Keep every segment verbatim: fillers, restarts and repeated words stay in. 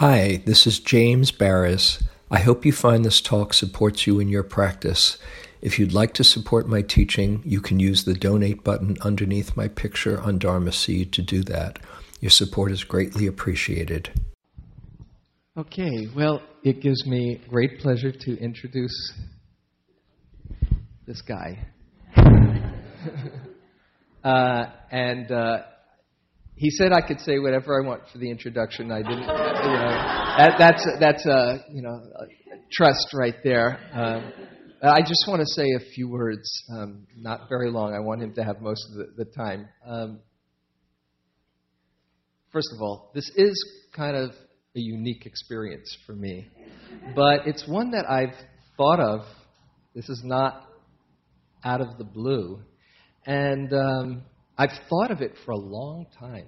Hi, this is James Barris. I hope you find this talk supports you in your practice. If you'd like to support my teaching, you can use the donate button underneath my picture on Dharma Seed to do that. Your support is greatly appreciated. Okay, well, it gives me great pleasure to introduce this guy. uh, and uh, he said I could say whatever I want for the introduction. I didn't, you know, that, that's, that's a, you know, a trust right there. Um, I just want to say a few words, um, not very long. I want him to have most of the, the time. Um, first of all, this is kind of a unique experience for me, but it's one that I've thought of. This is not out of the blue, and um, I've thought of it for a long time.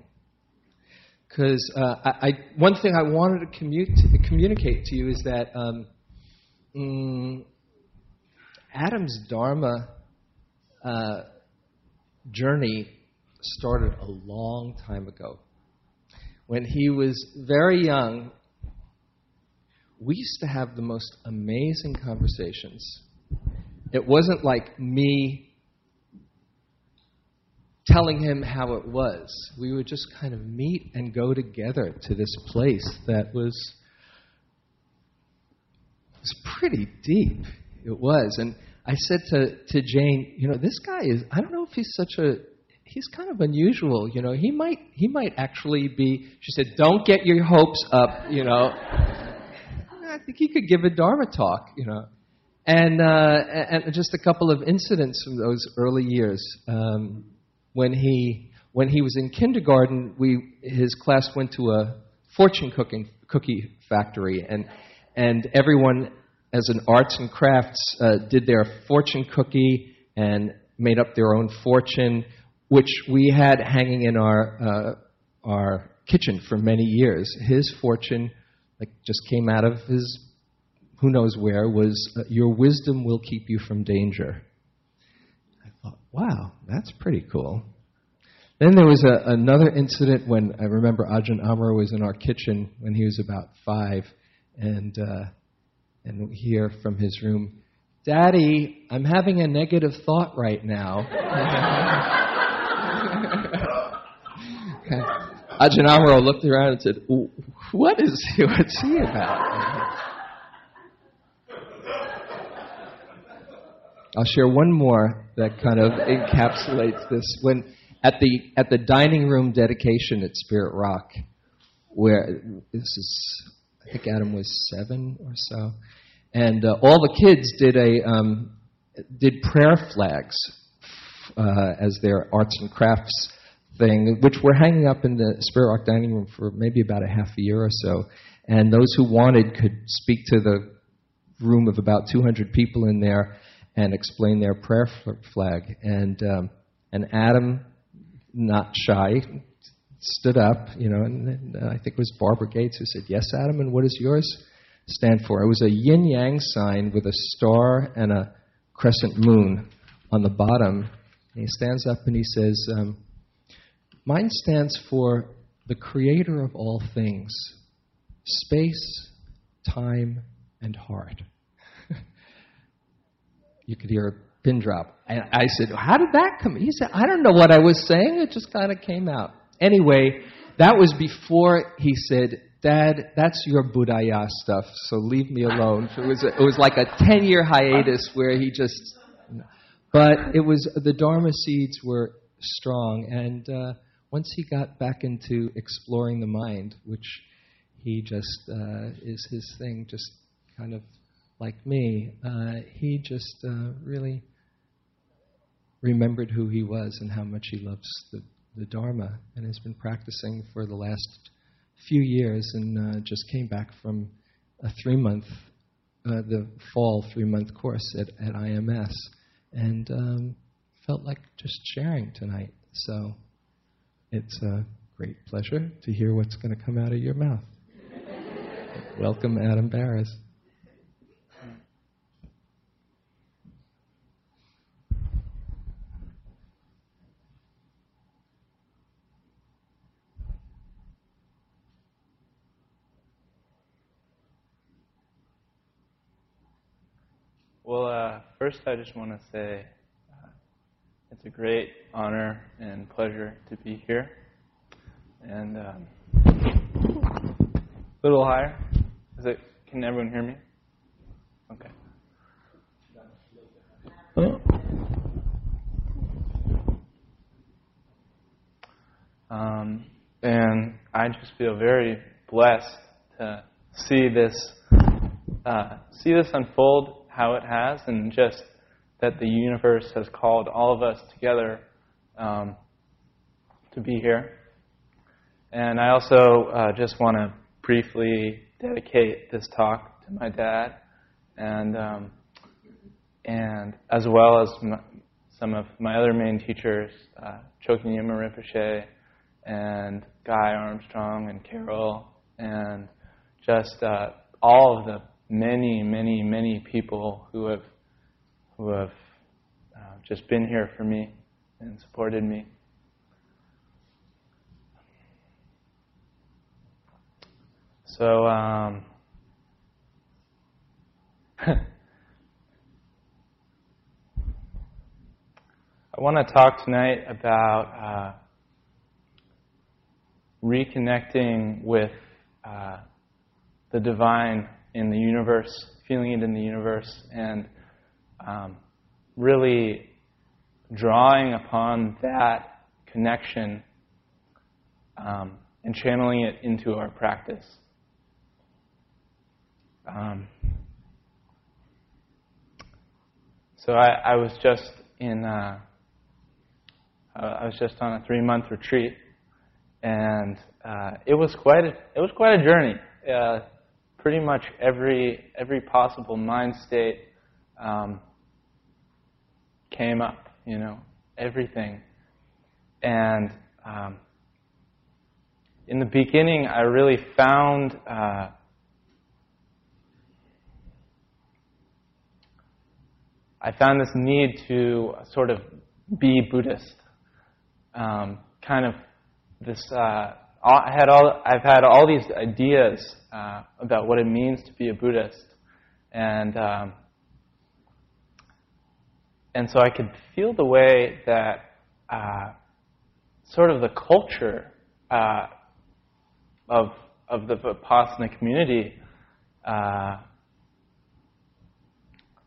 Because uh, I, I, one thing I wanted to commute, communicate to you is that um, mm, Adam's Dharma uh, journey started a long time ago. When he was very young, we used to have the most amazing conversations. It wasn't like me telling him how it was. We would just kind of meet and go together to this place that was, was pretty deep. It was. And I said to, to Jane, you know, this guy is, I don't know if he's such a, he's kind of unusual, you know. He might, he might actually be. She said, "Don't get your hopes up," you know. I think he could give a Dharma talk, you know. And uh, and just a couple of incidents from those early years. Um, when he when he was in kindergarten, we his class went to a fortune cooking cookie factory, and and everyone, as an arts and crafts, uh, did their fortune cookie and made up their own fortune, which we had hanging in our uh, our kitchen for many years. His fortune, like, just came out of his, who knows where, was, uh, "Your wisdom will keep you from danger." I thought, wow, that's pretty cool. Then there was a, another incident when I remember Ajahn Amaro was in our kitchen when he was about five, and uh, and here from his room, "Daddy, I'm having a negative thought right now." Ajahn Amaro looked around and said, "What is he? What's he about?" I'll share one more that kind of encapsulates this. When at the at the dining room dedication at Spirit Rock, where this is, I think Adam was seven or so, and uh, all the kids did a um, did prayer flags uh, as their arts and crafts thing, which we're hanging up in the Spirit Rock dining room for maybe about a half a year or so. And those who wanted could speak to the room of about two hundred people in there and explain their prayer flag. And um, and Adam, not shy, stood up, you know, and I think it was Barbara Gates who said, "Yes, Adam, and what does yours stand for?" It was a yin-yang sign with a star and a crescent moon on the bottom. And he stands up and he says, um, "Mine stands for the creator of all things, space, time, and heart." You could hear a pin drop. And I said, "How did that come?" He said, "I don't know what I was saying. It just kind of came out." Anyway, that was before he said, "Dad, that's your Buddhaya stuff, so leave me alone." So it was a, it was like a ten-year hiatus where he just... But it was, the Dharma seeds were strong, and uh, once he got back into exploring the mind, which he just uh, is his thing, just kind of like me, uh, he just uh, really remembered who he was and how much he loves the, the Dharma, and has been practicing for the last few years, and uh, just came back from a three-month, uh, the fall three-month course at, at I M S, and um, felt like just sharing tonight. So it's a great pleasure to hear what's going to come out of your mouth. Welcome, Adam Baraz. Well, uh, first I just want to say uh, it's a great honor and pleasure to be here. And um, a little higher. Is it? Can everyone hear me? Okay. Oh. Um, and I just feel very blessed to see this, uh, see this unfold how it has, and just that the universe has called all of us together um, to be here. And I also uh, just want to briefly dedicate this talk to my dad, and um, and as well as my, some of my other main teachers, uh, Chokinyama Rinpoche, and Guy Armstrong, and Carol, and just uh, all of the many, many, many people who have who have uh, just been here for me and supported me. So, um, I want to talk tonight about uh, reconnecting with uh, the divine in the universe, feeling it in the universe, and um, really drawing upon that connection um, and channeling it into our practice. Um, so I, I was just in, uh, I was just on a three-month retreat, and uh, it was quite, a, it was quite a journey. Uh, pretty much every every possible mind state um, came up, you know, everything. And um, in the beginning, I really found. Uh, I found this need to sort of be Buddhist, um, kind of this. Uh, I had all. I've had all these ideas uh, about what it means to be a Buddhist, and um, and so I could feel the way that uh, sort of the culture uh, of of the Vipassana community. Uh,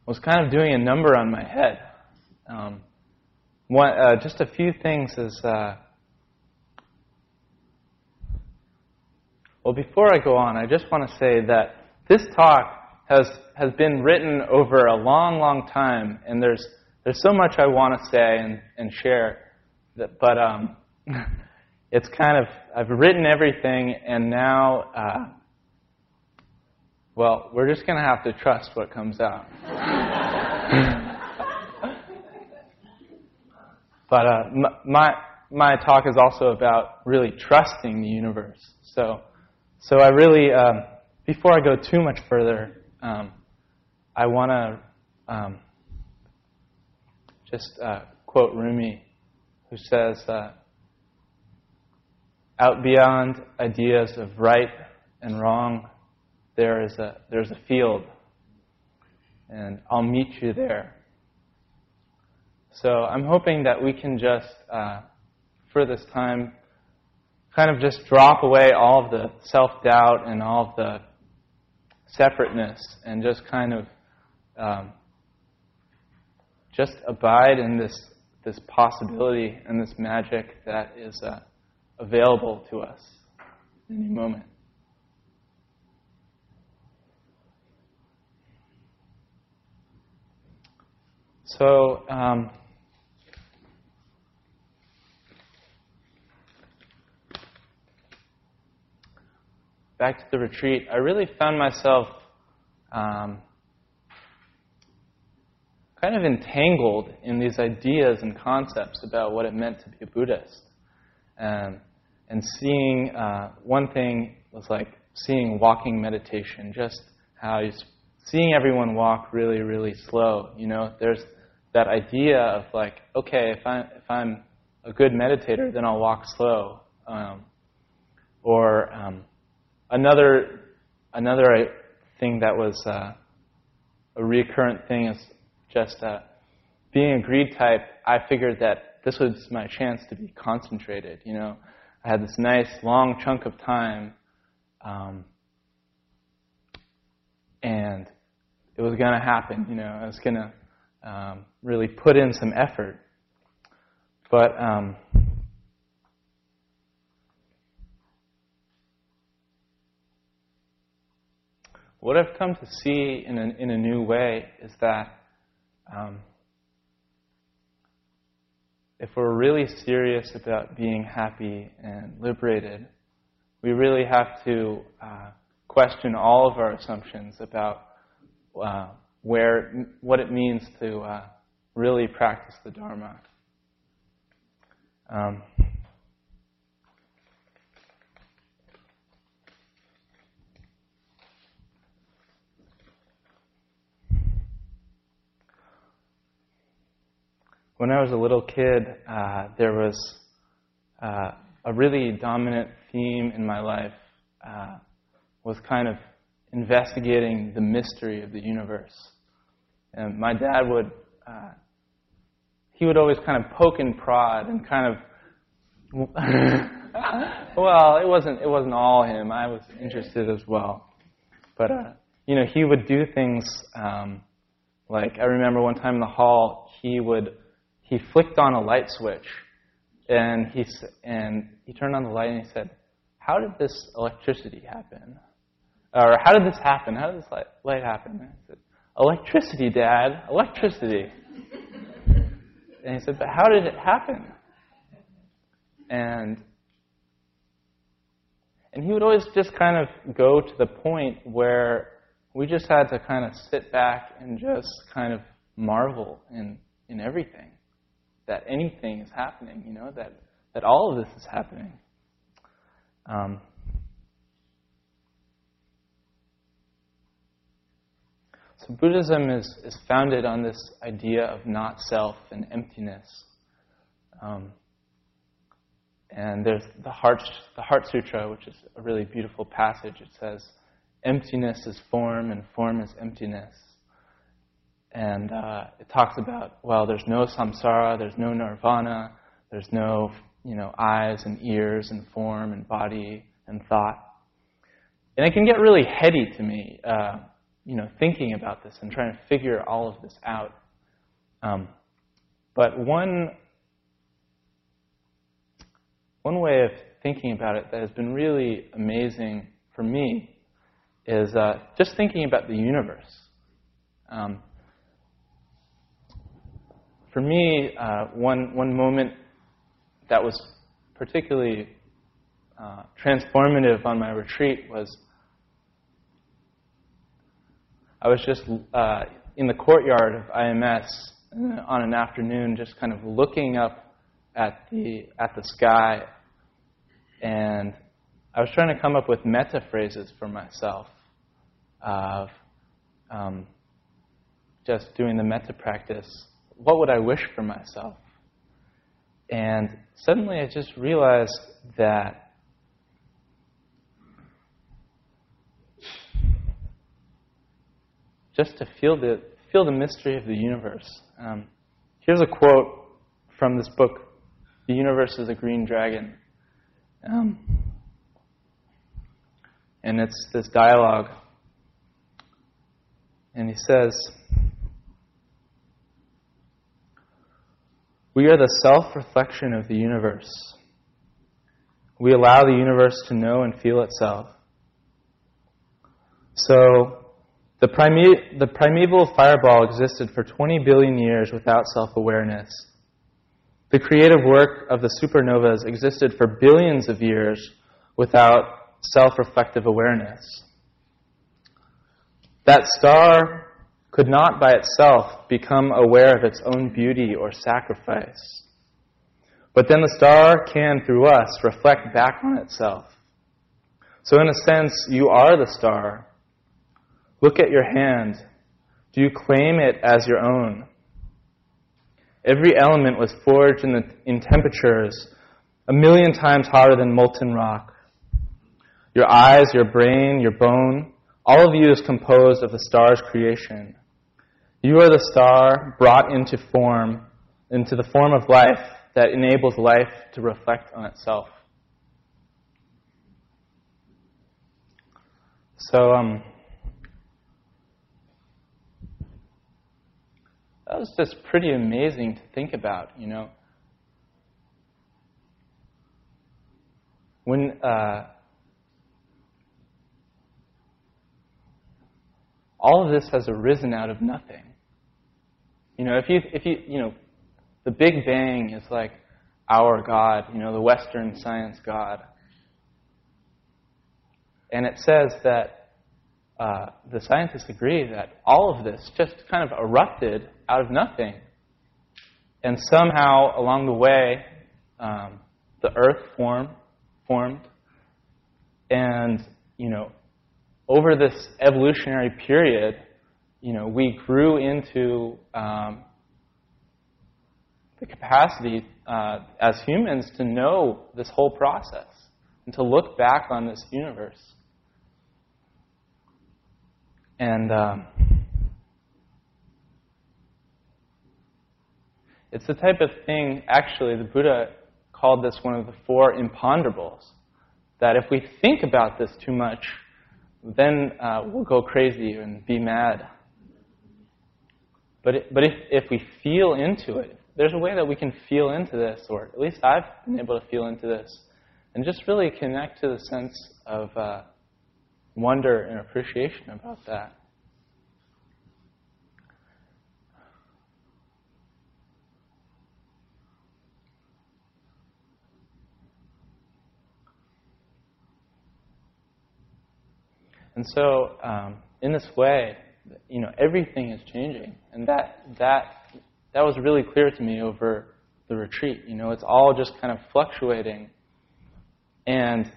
was kind of doing a number on my head. Um, one, uh, just a few things is, uh, well, before I go on, I just want to say that this talk has has been written over a long, long time, and there's there's so much I want to say and, and share, that, but um, it's kind of, I've written everything, and now, uh, well, we're just going to have to trust what comes out. But uh, my my talk is also about really trusting the universe. So, so I really, um, before I go too much further, um, I want to um, just uh, quote Rumi, who says, uh, "Out beyond ideas of right and wrong, there is a there's a field, and I'll meet you there." So I'm hoping that we can just, uh, for this time, kind of just drop away all of the self-doubt and all of the separateness, and just kind of um, just abide in this this possibility and this magic that is uh, available to us in any moment. So, um, back to the retreat, I really found myself um, kind of entangled in these ideas and concepts about what it meant to be a Buddhist. Um, and seeing, uh, one thing was like seeing walking meditation, just how you're seeing everyone walk really, really slow. You know, there's that idea of like, okay, if I'm, if I'm a good meditator, then I'll walk slow. Um, or um, another another thing that was uh, a recurrent thing is just uh, being a greed type, I figured that this was my chance to be concentrated, you know. I had this nice long chunk of time, um, and it was going to happen, you know. I was going to um, really put in some effort. But um, what I've come to see in a, in a new way is that um, if we're really serious about being happy and liberated, we really have to uh, question all of our assumptions about uh, where what it means to uh, really practice the Dharma. Um, when I was a little kid, uh, there was uh, a really dominant theme in my life uh, was kind of investigating the mystery of the universe. And my dad would... Uh, he would always kind of poke and prod and kind of, well, it wasn't it wasn't all him. I was interested as well. But, uh, you know, he would do things um, like, I remember one time in the hall, he would, he flicked on a light switch and he, and he turned on the light and he said, how did this electricity happen? Or how did this happen? How did this light, light happen? And I said, electricity, Dad, electricity. And he said, but how did it happen? And and he would always just kind of go to the point where we just had to kind of sit back and just kind of marvel in, in everything, that anything is happening, you know, that, that all of this is happening. Um, So Buddhism is, is founded on this idea of not-self and emptiness. Um, and there's the Heart, the Heart Sutra, which is a really beautiful passage. It says, emptiness is form and form is emptiness. And uh, it talks about, well, there's no samsara, there's no nirvana, there's no, you know, eyes and ears and form and body and thought. And it can get really heady to me, uh, you know, thinking about this and trying to figure all of this out. Um, but one one way of thinking about it that has been really amazing for me is uh, just thinking about the universe. Um, for me, uh, one one moment that was particularly uh, transformative on my retreat was I was just uh, in the courtyard of I M S on an afternoon, just kind of looking up at the at the sky, and I was trying to come up with metta phrases for myself of um, just doing the metta practice. What would I wish for myself? And suddenly, I just realized that just to feel the feel the mystery of the universe. Um, here's a quote from this book, The Universe is a Green Dragon. Um, and it's this dialogue. And he says, we are the self-reflection of the universe. We allow the universe to know and feel itself. So, The, prime- the primeval fireball existed for twenty billion years without self-awareness. The creative work of the supernovas existed for billions of years without self-reflective awareness. That star could not by itself become aware of its own beauty or sacrifice. But then the star can, through us, reflect back on itself. So in a sense, you are the star. Look at your hand. Do you claim it as your own? Every element was forged in, the, in temperatures a million times hotter than molten rock. Your eyes, your brain, your bone, all of you is composed of the star's creation. You are the star brought into form, into the form of life that enables life to reflect on itself. So, um, that was just pretty amazing to think about, you know. When uh, all of this has arisen out of nothing, you know. If you, if you, you know, the Big Bang is like our God, you know, the Western science God, and it says that uh, the scientists agree that all of this just kind of erupted out of nothing, and somehow along the way, um, the Earth formed. Formed, and you know, over this evolutionary period, you know, we grew into um, the capacity uh, as humans to know this whole process and to look back on this universe. And um, it's the type of thing. Actually, the Buddha called this one of the four imponderables, that if we think about this too much, then uh, we'll go crazy and be mad. But it, but if, if we feel into it, there's a way that we can feel into this, or at least I've been able to feel into this, and just really connect to the sense of uh, wonder and appreciation about that. And so, um, in this way, you know, everything is changing, and that that that was really clear to me over the retreat. You know, it's all just kind of fluctuating, and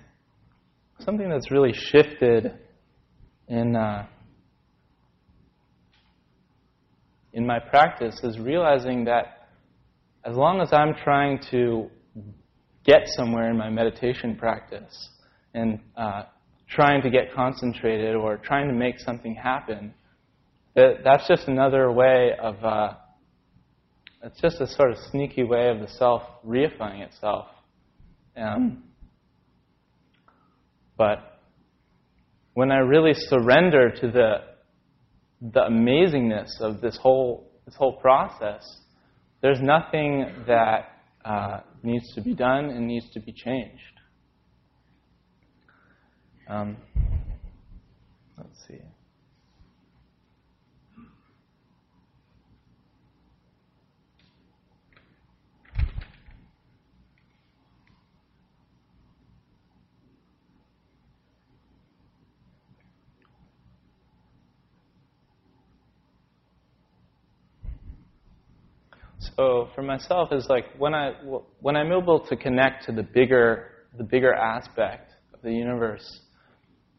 something that's really shifted in uh, in my practice is realizing that as long as I'm trying to get somewhere in my meditation practice and uh, trying to get concentrated or trying to make something happen, that that's just another way of, uh, it's just a sort of sneaky way of the self reifying itself. Um, but when I really surrender to the the amazingness of this whole this whole process, there's nothing that uh, needs to be done and needs to be changed. Um, let's see. So for myself, is like when I when I'm able to connect to the bigger the bigger aspect of the universe,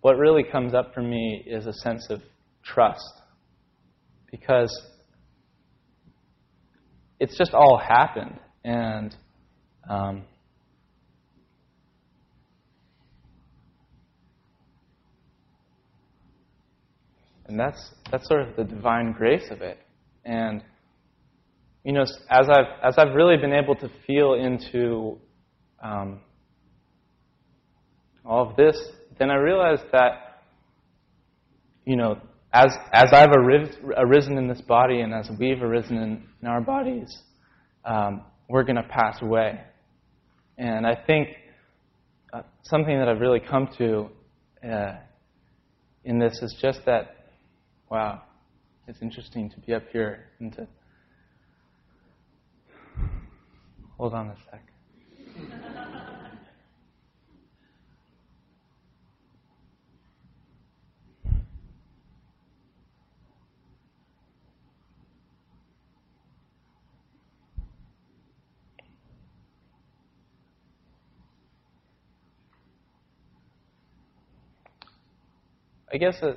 what really comes up for me is a sense of trust, because it's just all happened, and um, and that's that's sort of the divine grace of it. And you know, as I've as I've really been able to feel into um, all of this, then I realized that, you know, as as I've arisen in this body and as we've arisen in, in our bodies, um, we're going to pass away. And I think uh, something that I've really come to uh, in this is just that, wow, it's interesting to be up here and to... Hold on a sec. I guess uh,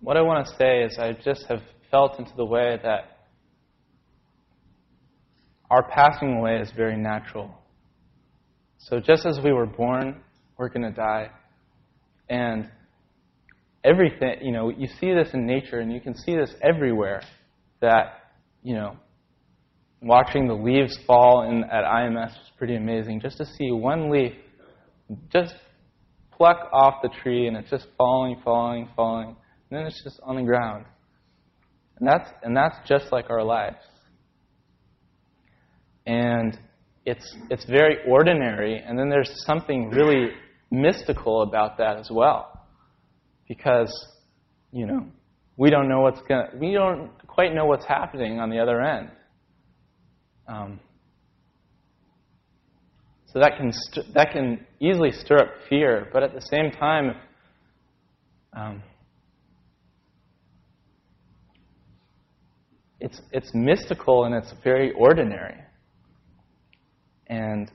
what I want to say is I just have felt into the way that our passing away is very natural. So just as we were born, we're going to die. And everything, you know, you see this in nature and you can see this everywhere. that, you know, watching the leaves fall in at I M S was pretty amazing. Just to see one leaf just pluck off the tree, and it's just falling, falling, falling, and then it's just on the ground. And that's and that's just like our lives. And it's it's very ordinary. And then there's something really mystical about that as well, because you know we don't know what's gonna we don't quite know what's happening on the other end. Um, so that can st- that can easily stir up fear, but at the same time, um, it's it's mystical and it's very ordinary. And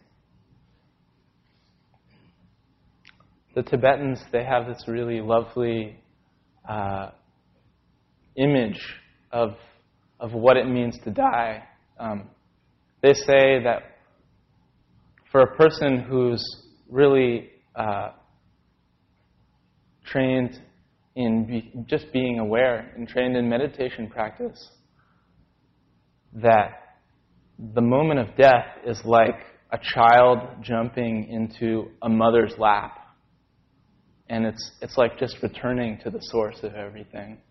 the Tibetans, they have this really lovely uh, image of of what it means to die. Um, They say that for a person who's really uh, trained in be, just being aware and trained in meditation practice, that the moment of death is like a child jumping into a mother's lap. And it's it's like just returning to the source of everything.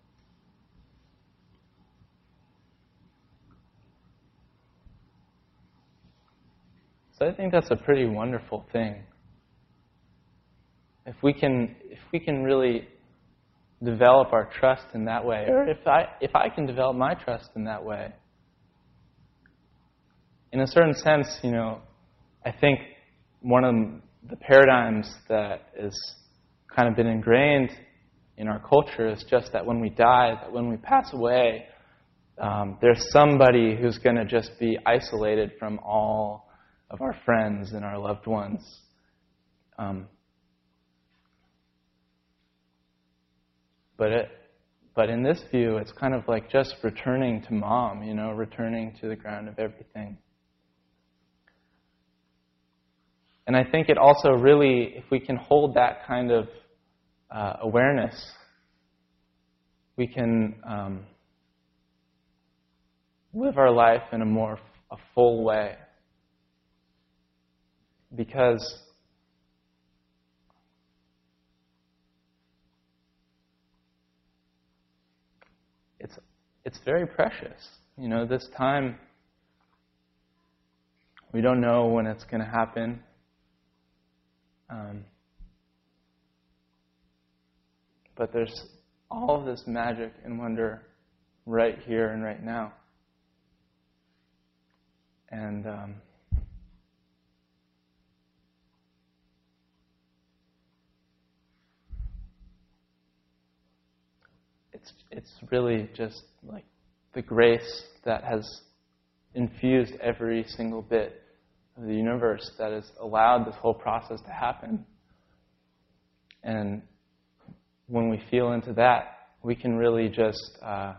I think that's a pretty wonderful thing. If we can, if we can really develop our trust in that way, or if I, if I can develop my trust in that way, in a certain sense, you know, I think one of the paradigms that is kind of been ingrained in our culture is just that when we die, that when we pass away, um, there's somebody who's going to just be isolated from all of our friends and our loved ones. Um, but it, but in this view, it's kind of like just returning to mom, you know, returning to the ground of everything. And I think it also really, if we can hold that kind of uh, awareness, we can um, live our life in a more a full way. Because it's it's very precious. You know, this time, we don't know when it's going to happen. Um, but there's all of this magic and wonder right here and right now. And um, It's it's really just like the grace that has infused every single bit of the universe that has allowed this whole process to happen. And when we feel into that, we can really just uh,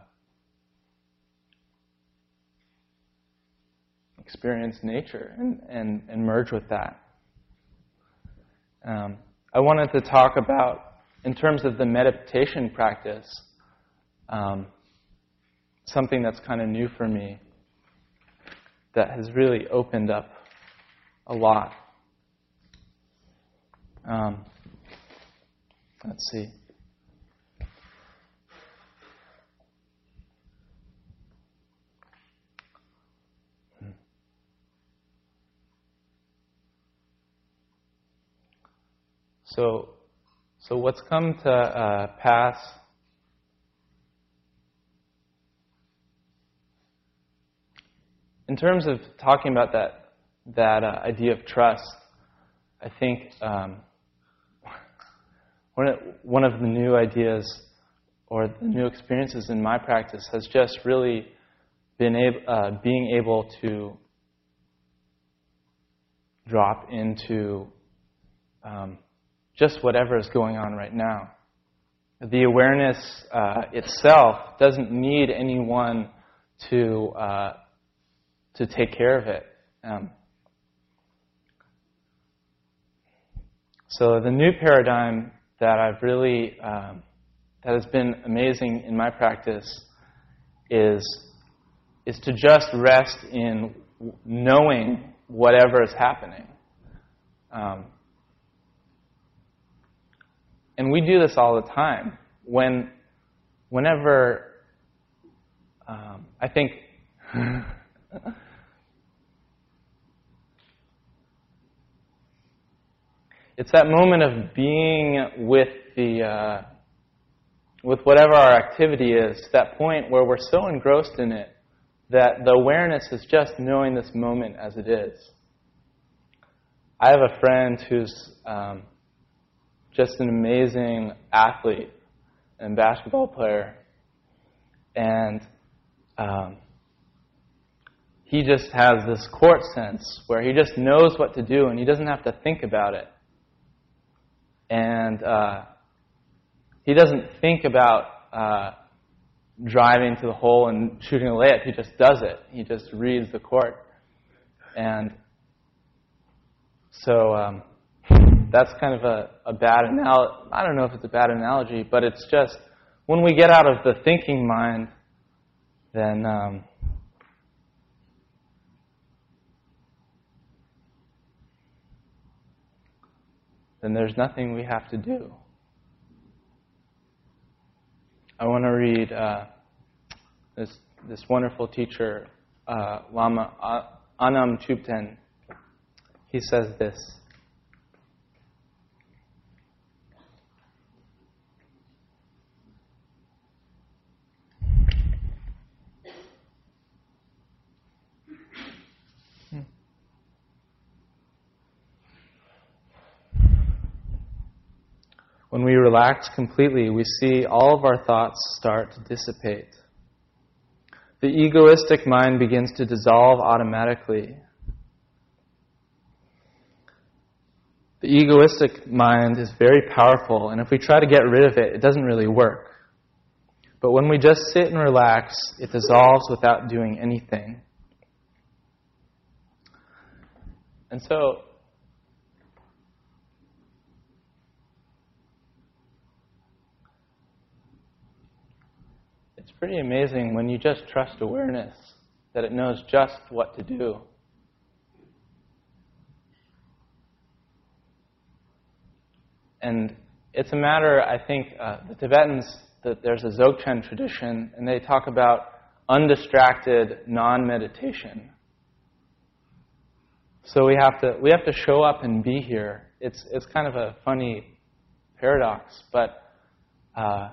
experience nature and, and, and merge with that. Um, I wanted to talk about, in terms of the meditation practice, Um, something that's kind of new for me that has really opened up a lot. Um, let's see. So, so what's come to uh, pass in terms of talking about that that uh, idea of trust, I think um, one of, one of the new ideas or the new experiences in my practice has just really been able, uh, being able to drop into um, just whatever is going on right now. The awareness uh, itself doesn't need anyone to uh, to take care of it. Um, so the new paradigm that I've really, um, that has been amazing in my practice is is to just rest in knowing whatever is happening. Um, and we do this all the time. When, whenever, um, I think, it's that moment of being with the, uh, with whatever our activity is, that point where we're so engrossed in it that the awareness is just knowing this moment as it is. I have a friend who's um, just an amazing athlete and basketball player, and um, he just has this court sense where he just knows what to do and he doesn't have to think about it. And uh, he doesn't think about uh, driving to the hole and shooting a layup. He just does it. He just reads the court. And so um, that's kind of a, a bad analogy. I don't know if it's a bad analogy, but it's just when we get out of the thinking mind, then um, then there's nothing we have to do. I want to read uh, this this wonderful teacher, uh, Lama Anam Chubten. He says this. When we relax completely, we see all of our thoughts start to dissipate. The egoistic mind begins to dissolve automatically. The egoistic mind is very powerful, and if we try to get rid of it, it doesn't really work. But when we just sit and relax, it dissolves without doing anything. And so, it's pretty amazing when you just trust awareness, that it knows just what to do. And it's a matter, I think, uh, the Tibetans, that there's a Dzogchen tradition, and they talk about undistracted non-meditation. So we have to we have to show up and be here. It's it's kind of a funny paradox, but. Uh,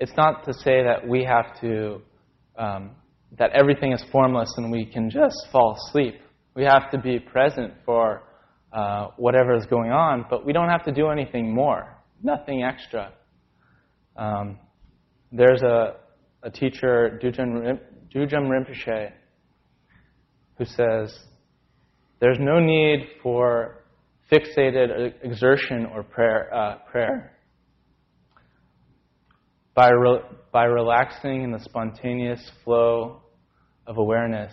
It's not to say that we have to, um, that everything is formless and we can just fall asleep. We have to be present for uh, whatever is going on, but we don't have to do anything more, nothing extra. Um, there's a, a teacher, Dudjom Rinpoche, who says, there's no need for fixated exertion or prayer. Uh, prayer. By, re- by relaxing in the spontaneous flow of awareness,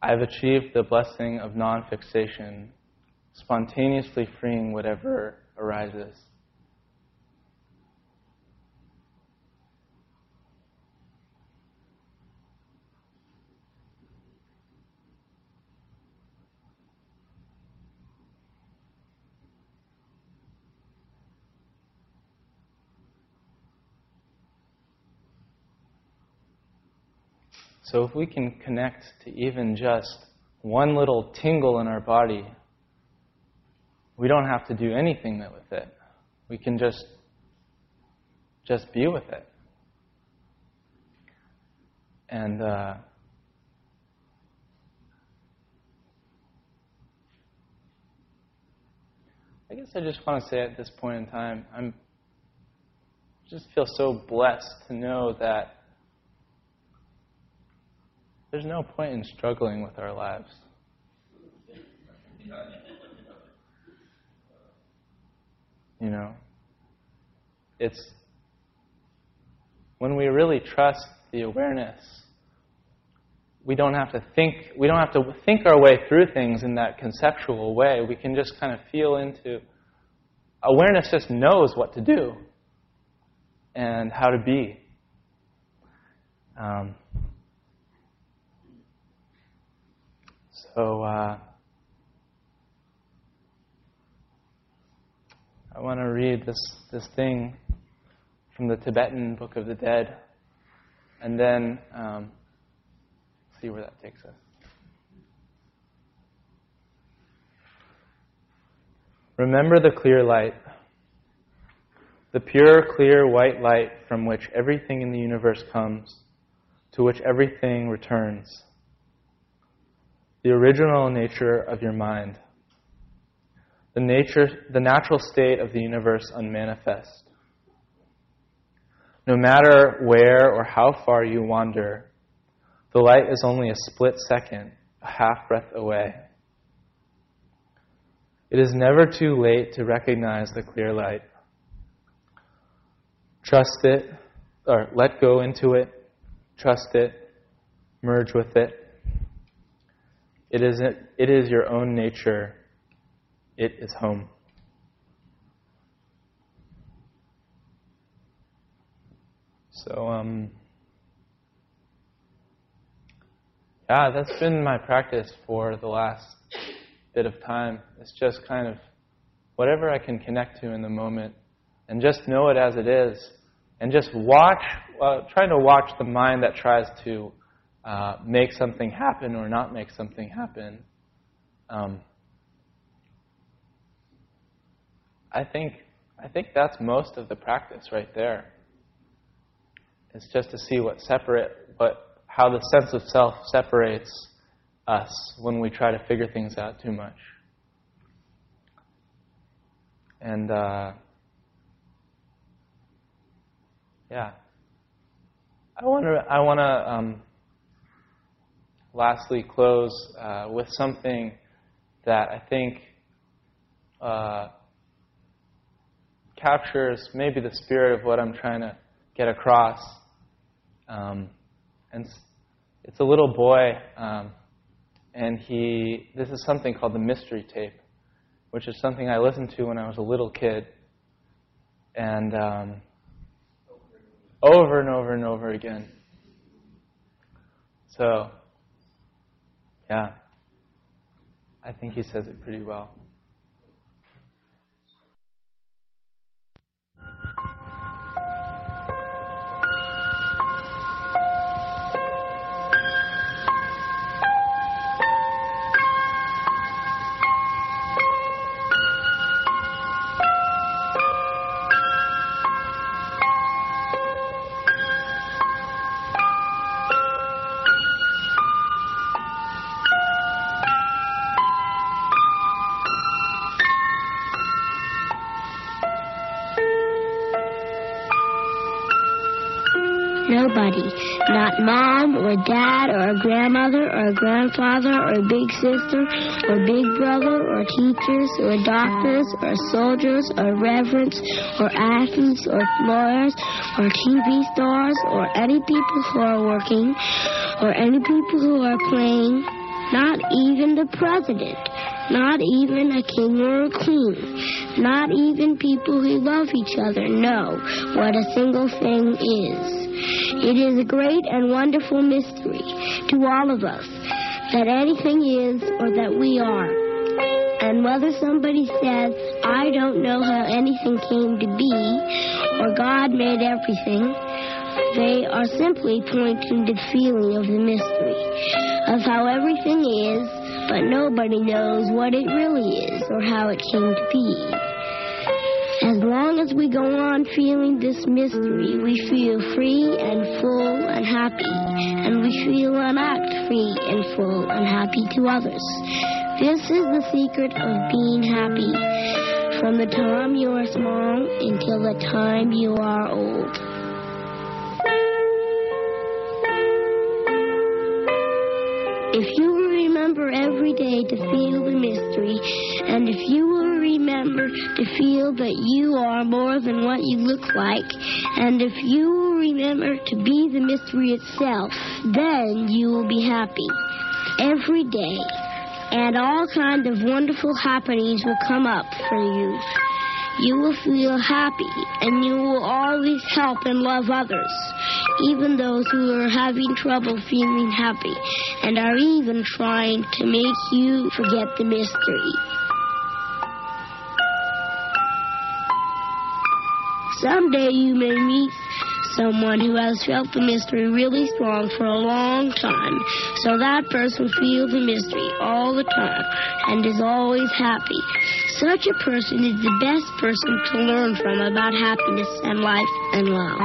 I have achieved the blessing of non-fixation, spontaneously freeing whatever arises. So if we can connect to even just one little tingle in our body, we don't have to do anything with it. We can just, just be with it. And uh, I guess I just want to say at this point in time, I'm just feel so blessed to know that there's no point in struggling with our lives. You know, it's when we really trust the awareness, we don't have to think, we don't have to think our way through things in that conceptual way. We can just kind of feel into, awareness just knows what to do and how to be. Um, so uh, I want to read this, this thing from the Tibetan Book of the Dead, and then um, see where that takes us. Remember the clear light, the pure, clear, white light from which everything in the universe comes, to which everything returns, the original nature of your mind, the nature, the natural state of the universe unmanifest. No matter where or how far you wander, the light is only a split second, a half-breath away. It is never too late to recognize the clear light. Trust it, or let go into it, trust it, merge with it. It is, it is your own nature. It is home. So, um, yeah, that's been my practice for the last bit of time. It's just kind of whatever I can connect to in the moment, and just know it as it is, and just watch, uh, trying to watch the mind that tries to uh, make something happen or not make something happen. Um, I think I think that's most of the practice right there. It's just to see what separate, what how the sense of self separates us when we try to figure things out too much. And uh, yeah, I want to. I want to. Um, lastly, close uh, with something that I think uh, captures maybe the spirit of what I'm trying to get across. Um, and it's a little boy. Um, And he, this is something called the mystery tape, which is something I listened to when I was a little kid. And um, over and over and over again. So, yeah. I think he says it pretty well. Nobody, not mom or dad or grandmother or grandfather or big sister or big brother or teachers or doctors or soldiers or reverends or athletes or lawyers or T V stars or any people who are working or any people who are playing, not even the president, not even a king or a queen, not even people who love each other know what a single thing is. It is a great and wonderful mystery to all of us that anything is or that we are. And whether somebody says, I don't know how anything came to be, or God made everything, they are simply pointing to the feeling of the mystery, of how everything is, but nobody knows what it really is or how it came to be. As long as we go on feeling this mystery, we feel free and full and happy, and we feel and act free and full and happy to others. This is the secret of being happy, from the time you are small until the time you are old. If you will remember every day to feel the mystery, and if you will remember to feel that you are more than what you look like, and if you will remember to be the mystery itself, then you will be happy every day, and all kinds of wonderful happenings will come up for you. you will feel happy, and you will always help and love others, even those who are having trouble feeling happy and are even trying to make you forget the mystery. Someday you may meet someone who has felt the mystery really strong for a long time, so that person feels the mystery all the time and is always happy. Such a person is the best person to learn from about happiness and life and love.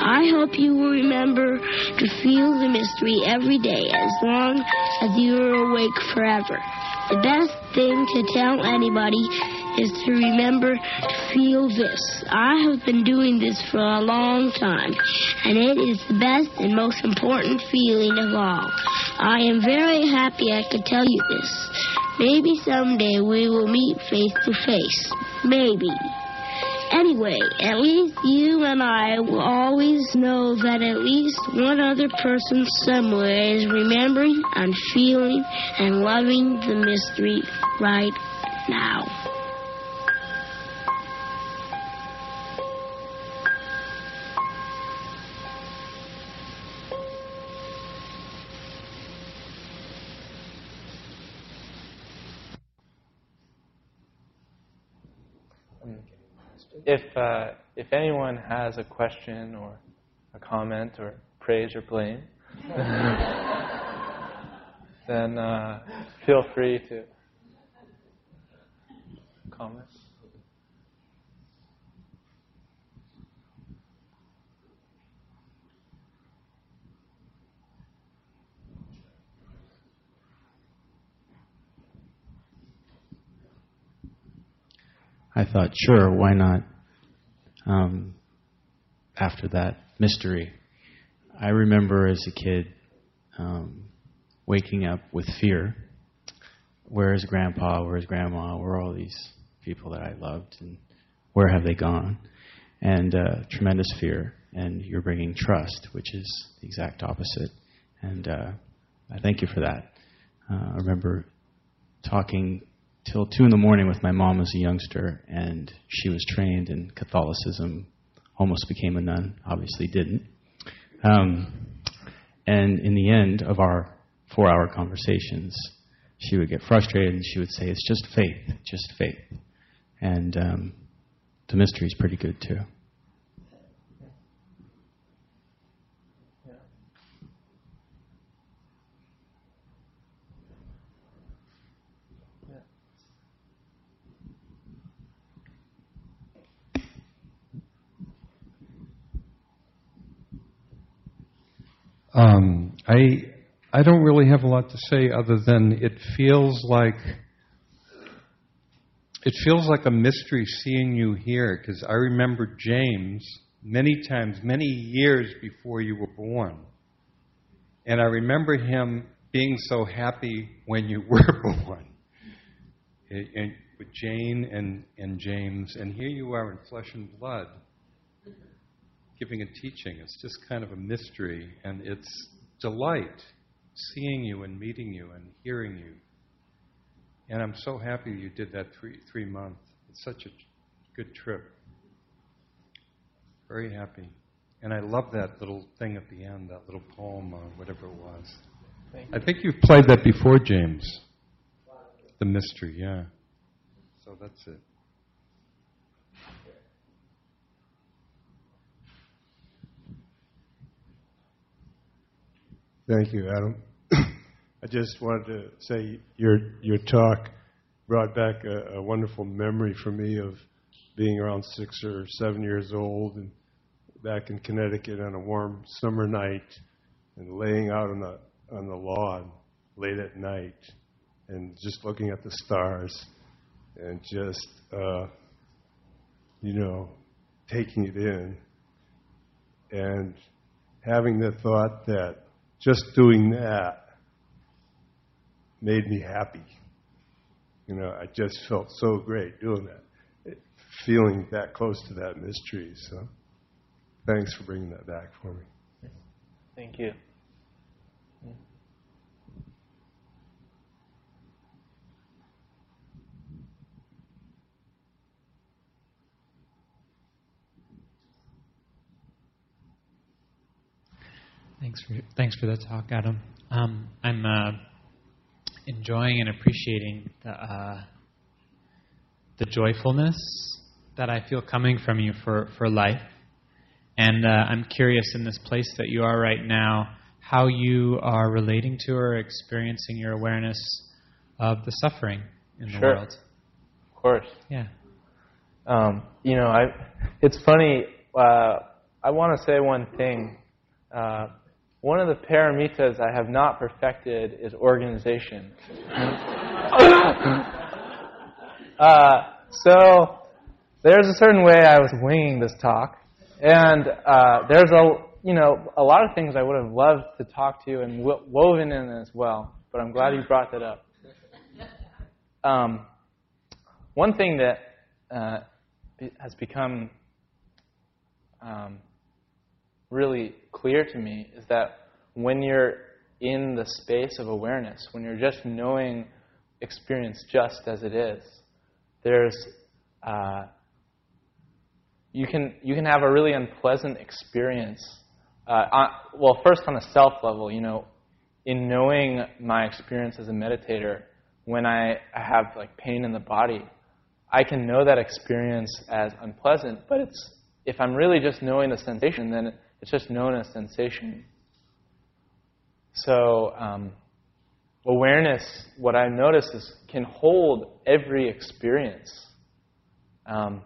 I hope you will remember to feel the mystery every day as long as you are awake forever. The best thing to tell anybody is to remember to feel this. I have been doing this for a long time, and it is the best and most important feeling of all. I am very happy I could tell you this. Maybe someday we will meet face to face. Maybe. Anyway, at least you and I will always know that at least one other person somewhere is remembering and feeling and loving the mystery right now. If uh, if anyone has a question or a comment or praise or blame, then uh, feel free to comment. I thought, sure, why not? Um, after that mystery, I remember as a kid um, waking up with fear. Where is Grandpa? Where is Grandma? Where are all these people that I loved? And where have they gone? And uh, tremendous fear. And you're bringing trust, which is the exact opposite. And uh, I thank you for that. Uh, I remember talking till two in the morning with my mom as a youngster, and she was trained in Catholicism, almost became a nun, obviously didn't. Um, and in the end of our four-hour conversations, she would get frustrated, and she would say, it's just faith, just faith. And um, the mystery is pretty good, too. Um, I I don't really have a lot to say other than it feels like it feels like a mystery seeing you here, because I remember James many times, many years before you were born, and I remember him being so happy when you were born, and, and with Jane and, and James, and here you are in flesh and blood, giving and teaching. It's just kind of a mystery, and it's delight seeing you and meeting you and hearing you. And I'm so happy you did that three, three month. It's such a good trip. Very happy. And I love that little thing at the end, that little poem or whatever it was. Thank you. I think you've played that before, James. The mystery, yeah. So that's it. Thank you, Adam. I just wanted to say your your talk brought back a, a wonderful memory for me of being around six or seven years old and back in Connecticut on a warm summer night and laying out on the on the lawn late at night and just looking at the stars and just uh, you know, taking it in and having the thought that just doing that made me happy. You know, I just felt so great doing that, it, feeling that close to that mystery. So thanks for bringing that back for me. Thank you. Thanks for thanks for that talk, Adam. Um, I'm uh, enjoying and appreciating the uh, the joyfulness that I feel coming from you for, for life. And uh, I'm curious, in this place that you are right now, how you are relating to or experiencing your awareness of the suffering in the sure. world. Of course. Yeah. Um, you know, I. It's funny. Uh, I want to say one thing. Uh, one of the paramitas I have not perfected is organization. uh, so there's a certain way I was winging this talk, and uh, there's a you know a lot of things I would have loved to talk to and wo- woven in as well. But I'm glad you brought that up. Um, one thing that uh, has become um, really clear to me is that when you're in the space of awareness, when you're just knowing experience just as it is, there's uh, you can you can have a really unpleasant experience. Uh, on, well, first on a self level, you know, in knowing my experience as a meditator, when I have like pain in the body, I can know that experience as unpleasant. But it's if I'm really just knowing the sensation, then it, It's just known as sensation. So um, awareness, what I notice is, can hold every experience. Um,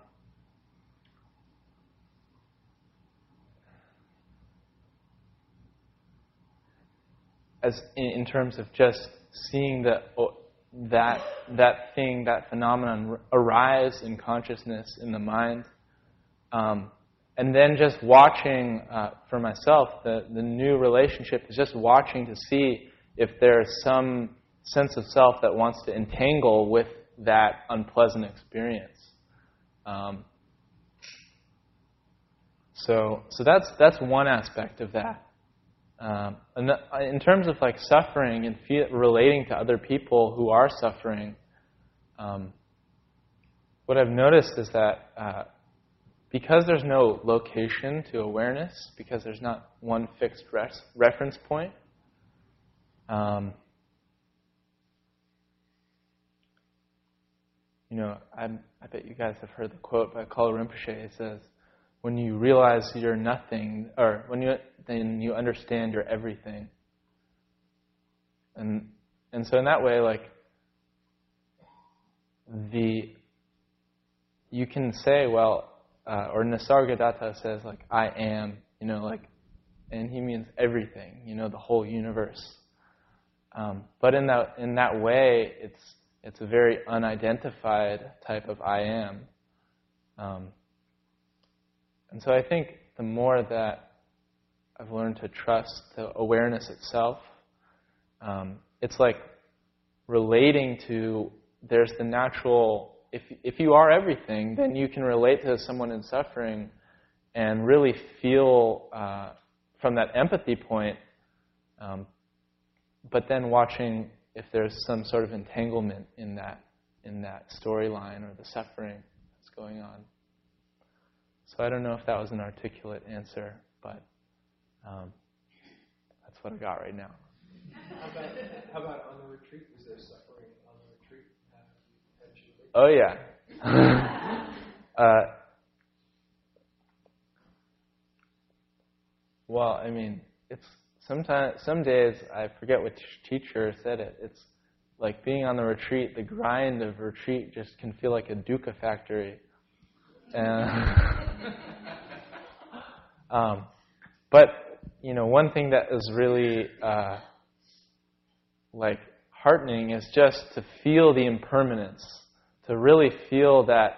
as in, in terms of just seeing the that that thing, that phenomenon arise in consciousness, in the mind. Um, And then just watching uh, for myself, the, the new relationship is just watching to see if there's some sense of self that wants to entangle with that unpleasant experience. Um, so, so that's that's one aspect of that. Um, and in terms of like suffering and fe- relating to other people who are suffering, um, what I've noticed is that. Uh, Because there's no location to awareness, because there's not one fixed res- reference point, um, you know, I'm, I bet you guys have heard the quote by Kalu Rinpoche. It says, "When you realize you're nothing, or when you then you understand you're everything." And and so in that way, like the you can say, well. Uh, or Nisargadatta says, like, I am, you know, like, and he means everything, you know, the whole universe. Um, but in that in that way, it's it's a very unidentified type of I am. Um, and so I think the more that I've learned to trust the awareness itself, um, it's like relating to, there's the natural. If if you are everything, then you can relate to someone in suffering and really feel uh, from that empathy point, um, but then watching if there's some sort of entanglement in that in that storyline or the suffering that's going on. So I don't know if that was an articulate answer, but um, that's what I got right now. How about, how about on the retreat? Was there suffering? Oh, yeah. uh, well, I mean, it's sometimes, some days, I forget which teacher said it. It's like being on the retreat, the grind of retreat just can feel like a dukkha factory. And, um, but, you know, one thing that is really, uh, like, heartening is just to feel the impermanence. To really feel that,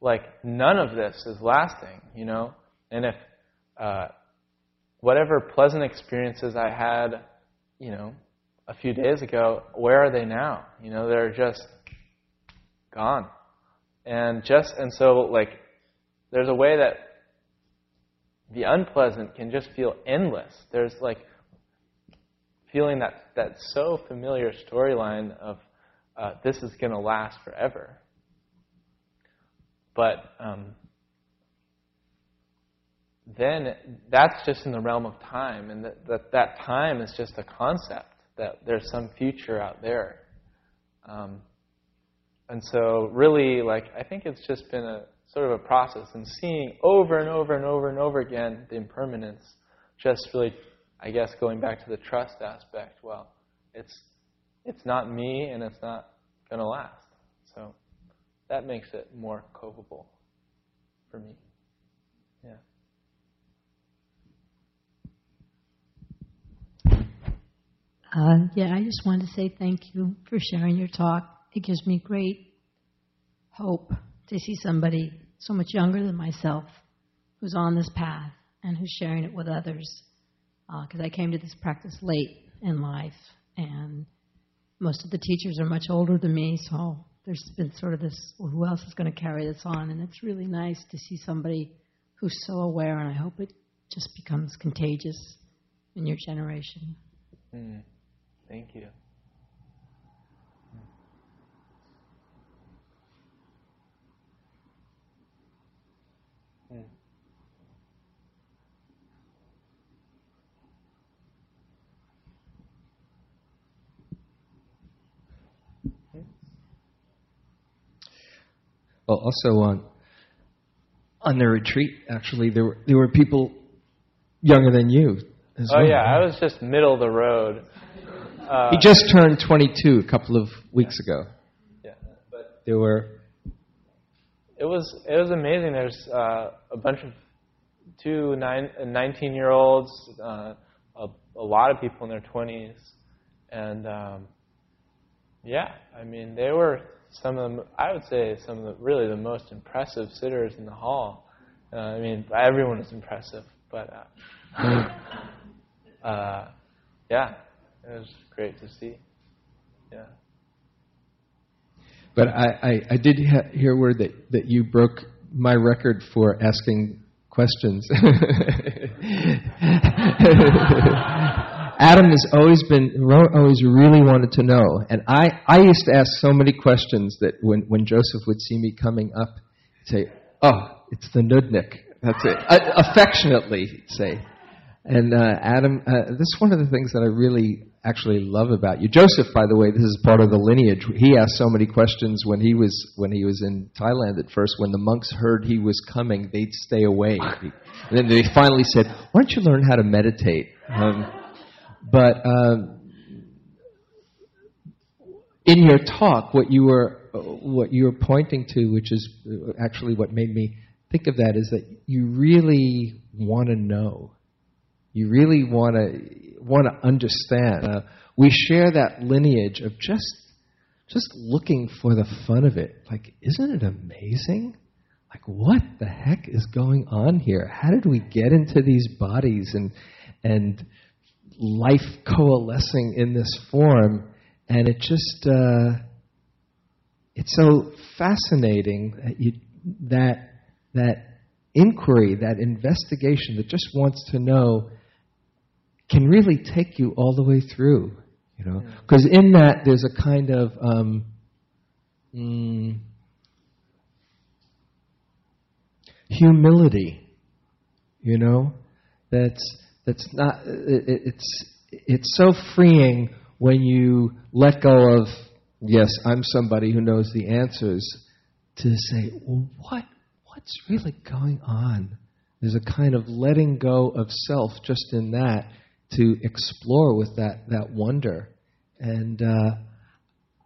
like, none of this is lasting, you know? And if uh, whatever pleasant experiences I had, you know, a few days ago, where are they now? You know, they're just gone. And just, and so, like, there's a way that the unpleasant can just feel endless. There's, like, feeling that, that so familiar storyline of uh, this is going to last forever. But um, then that's just in the realm of time, and that that, that time is just a concept, that there's some future out there. Um, and so really, like, I think it's just been a sort of a process, and seeing over and over and over and over again the impermanence, just really, I guess, going back to the trust aspect, well, it's it's not me and it's not going to last. So that makes it more copable for me. Yeah. Uh, yeah, I just wanted to say thank you for sharing your talk. It gives me great hope to see somebody so much younger than myself who's on this path and who's sharing it with others. Because uh, I came to this practice late in life, and most of the teachers are much older than me, so there's been sort of this, well, who else is going to carry this on? And it's really nice to see somebody who's so aware, and I hope it just becomes contagious in your generation. Mm. Thank you. Mm. Well, also on on the retreat, actually, there were there were people younger than you. As oh well. Yeah, I was just middle of the road. Uh, he just turned twenty-two a couple of weeks yeah. ago. Yeah, but there were. It was it was amazing. There's uh, a bunch of two nine, nineteen-year-olds, uh, a, a lot of people in their twenties, and um, yeah, I mean they were some of the, I would say some of the really the most impressive sitters in the hall. Uh, I mean everyone is impressive, but. Uh, Uh, yeah, it was great to see. Yeah. But I, I, I did ha- hear word that, that you broke my record for asking questions. Adam has always been always really wanted to know, and I, I used to ask so many questions that when, when Joseph would see me coming up, he'd say, "Oh, it's the nudnik." That's it. I, affectionately, he'd say. And uh, Adam, uh, this is one of the things that I really actually love about you. Joseph, by the way, this is part of the lineage. He asked so many questions when he was when he was in Thailand at first. When the monks heard he was coming, they'd stay away. And then they finally said, "Why don't you learn how to meditate?" Um, but uh, in your talk, what you were what you were pointing to, which is actually what made me think of that, is that you really want to know. You really want to want to understand. Uh, we share that lineage of just just looking for the fun of it. Like, isn't it amazing? Like, what the heck is going on here? How did we get into these bodies and and life coalescing in this form? And it just uh, it's so fascinating that you, that that inquiry, that investigation that just wants to know. Can really take you all the way through, you know. Because in that, there's a kind of um, mm, humility, you know. That's that's not. It, it's it's so freeing when you let go of. Yes, I'm somebody who knows the answers. To say, well, what what's really going on? There's a kind of letting go of self just in that. To explore with that, that wonder. And uh,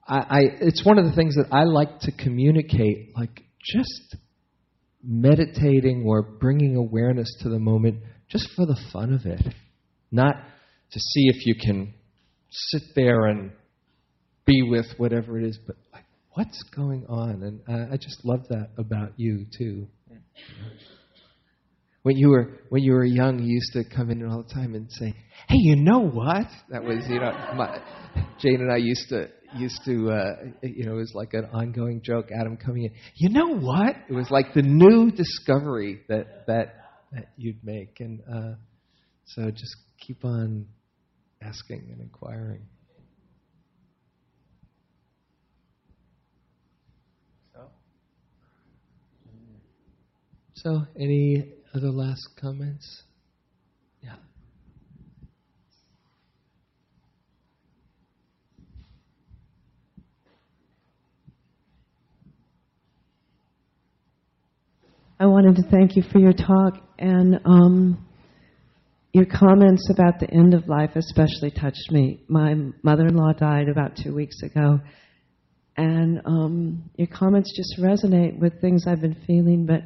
I, I it's one of the things that I like to communicate, like just meditating or bringing awareness to the moment just for the fun of it, not to see if you can sit there and be with whatever it is, but like what's going on? And I, I just love that about you too. When you were when you were young, you used to come in all the time and say, "Hey, you know what?" That was, you know, my, Jane and I used to used to uh, you know, it was like an ongoing joke. Adam coming in, "You know what?" It was like the new discovery that that, that you'd make, and uh, so just keep on asking and inquiring. So, so any. Other last comments? Yeah. I wanted to thank you for your talk, and um, your comments about the end of life especially touched me. My mother-in-law died about two weeks ago, and um, your comments just resonate with things I've been feeling but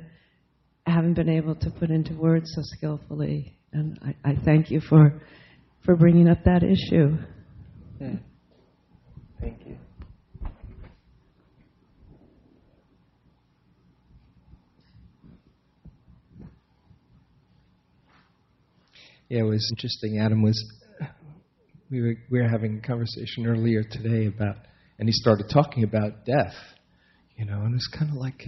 haven't been able to put into words so skillfully. And I, I thank you for for bringing up that issue. Hmm. Thank you. Yeah, it was interesting. Adam was, we were, we were having a conversation earlier today about, and he started talking about death, you know, and it's kind of like,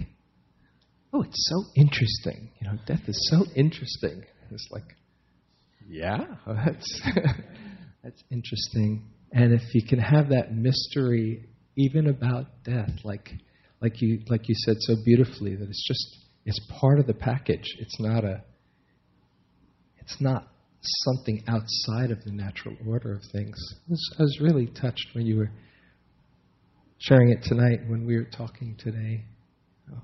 oh, it's so interesting. You know, death is so interesting. It's like, yeah, that's, that's interesting. And if you can have that mystery, even about death, like, like you, like you said so beautifully, that it's just, it's part of the package. It's not a, it's not something outside of the natural order of things. I was, I was really touched when you were sharing it tonight, when we were talking today. Oh.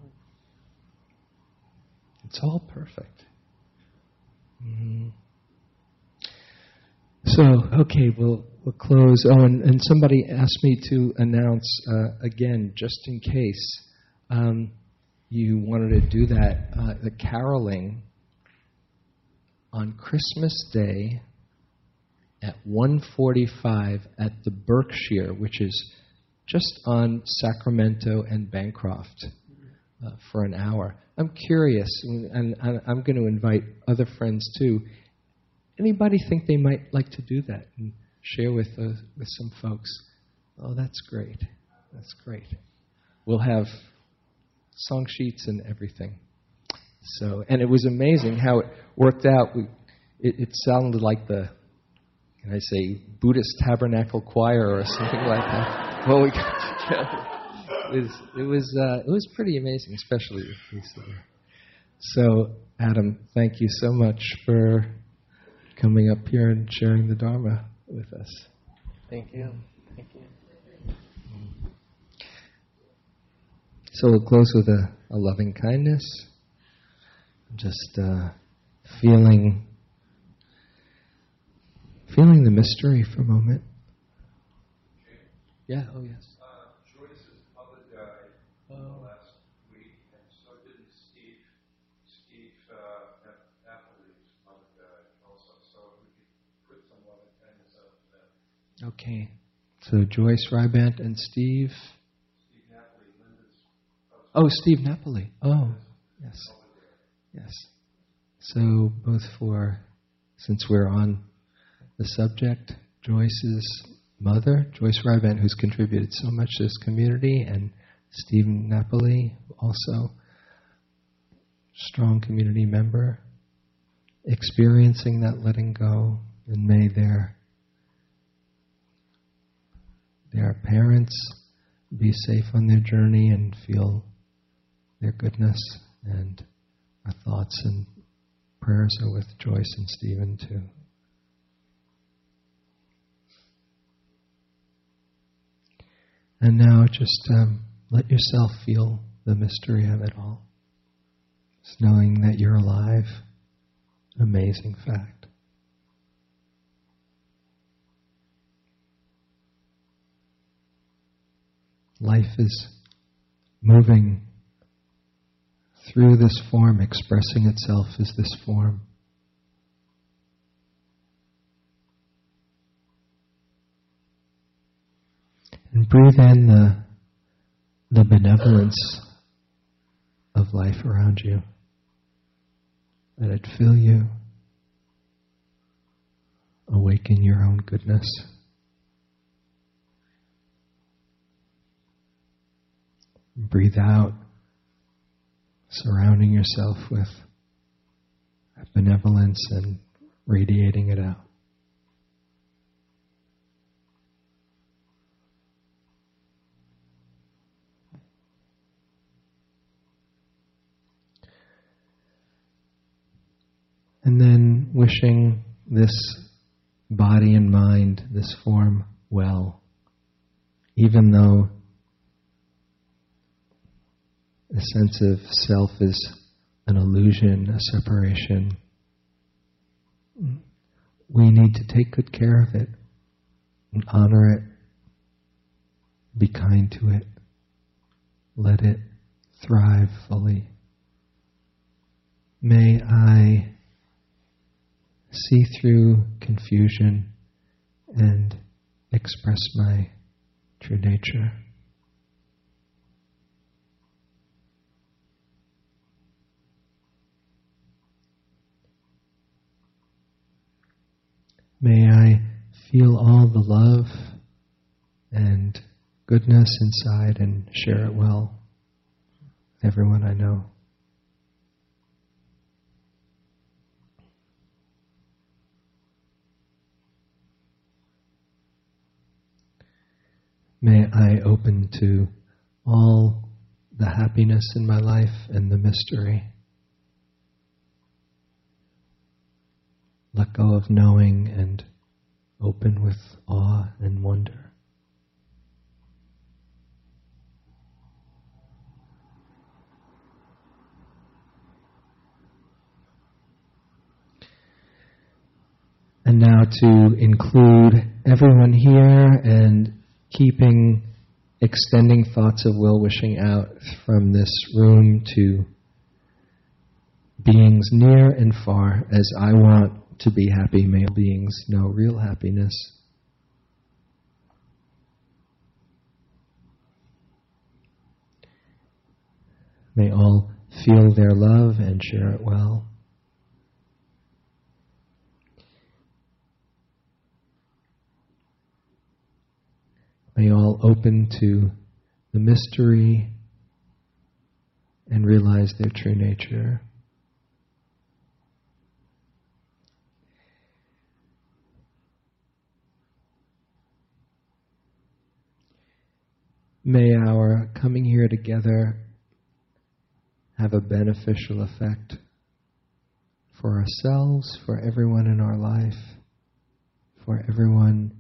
It's all perfect. Mm-hmm. So, okay, we'll we'll close. Oh, and, and somebody asked me to announce uh, again, just in case um, you wanted to do that, uh, the caroling on Christmas Day at one forty-five at the Berkshire, which is just on Sacramento and Bancroft, uh, for an hour. I'm curious, and, and I'm going to invite other friends too. Anybody think they might like to do that and share with uh, with some folks? Oh, that's great. That's great. We'll have song sheets and everything. So, and it was amazing how it worked out. We, it, it sounded like the, can I say, Buddhist Tabernacle Choir or something like that. Well, we got together. It was it was uh, it was pretty amazing, especially with Lisa. So, Adam, thank you so much for coming up here and sharing the Dharma with us. Thank you. Thank you. So we'll close with a, a loving kindness. Just uh, feeling, feeling the mystery for a moment. Yeah. Oh yes. Uh, Joyce's mother died oh. last week, and so didn't Steve. Steve uh, Napoli's mother died also. So we could put some loving kindness out for them. Okay. So Joyce Rabin and Steve. Steve Napoli. Linda's oh, Steve Napoli. Oh, yes. Yes. So both for, since we're on the subject, Joyce's mother, Joyce Rabin, who's contributed so much to this community, and Stephen Napoli, also strong community member, experiencing that letting go, and may their their parents be safe on their journey and feel their goodness. And our thoughts and prayers are with Joyce and Stephen too. And now just um, let yourself feel the mystery of it all. Just knowing that you're alive, an amazing fact. Life is moving through this form, expressing itself as this form. And breathe in the, the benevolence of life around you. Let it fill you. Awaken your own goodness. And breathe out, surrounding yourself with benevolence and radiating it out. And then wishing this body and mind, this form, well, even though the sense of self is an illusion, a separation, we need to take good care of it and honor it, be kind to it, let it thrive fully. May I see through confusion and express my true nature. May I feel all the love and goodness inside and share it well with everyone I know. May I open to all the happiness in my life and the mystery. Let go of knowing and open with awe and wonder. And now to include everyone here and keeping extending thoughts of well-wishing out from this room to beings near and far. As I want to be happy, may all beings know real happiness. May all feel their love and share it well. May all open to the mystery and realize their true nature. May our coming here together have a beneficial effect for ourselves, for everyone in our life, for everyone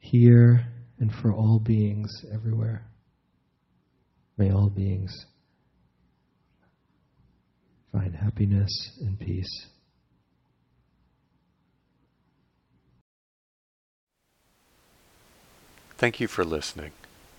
here, and for all beings everywhere. May all beings find happiness and peace. Thank you for listening.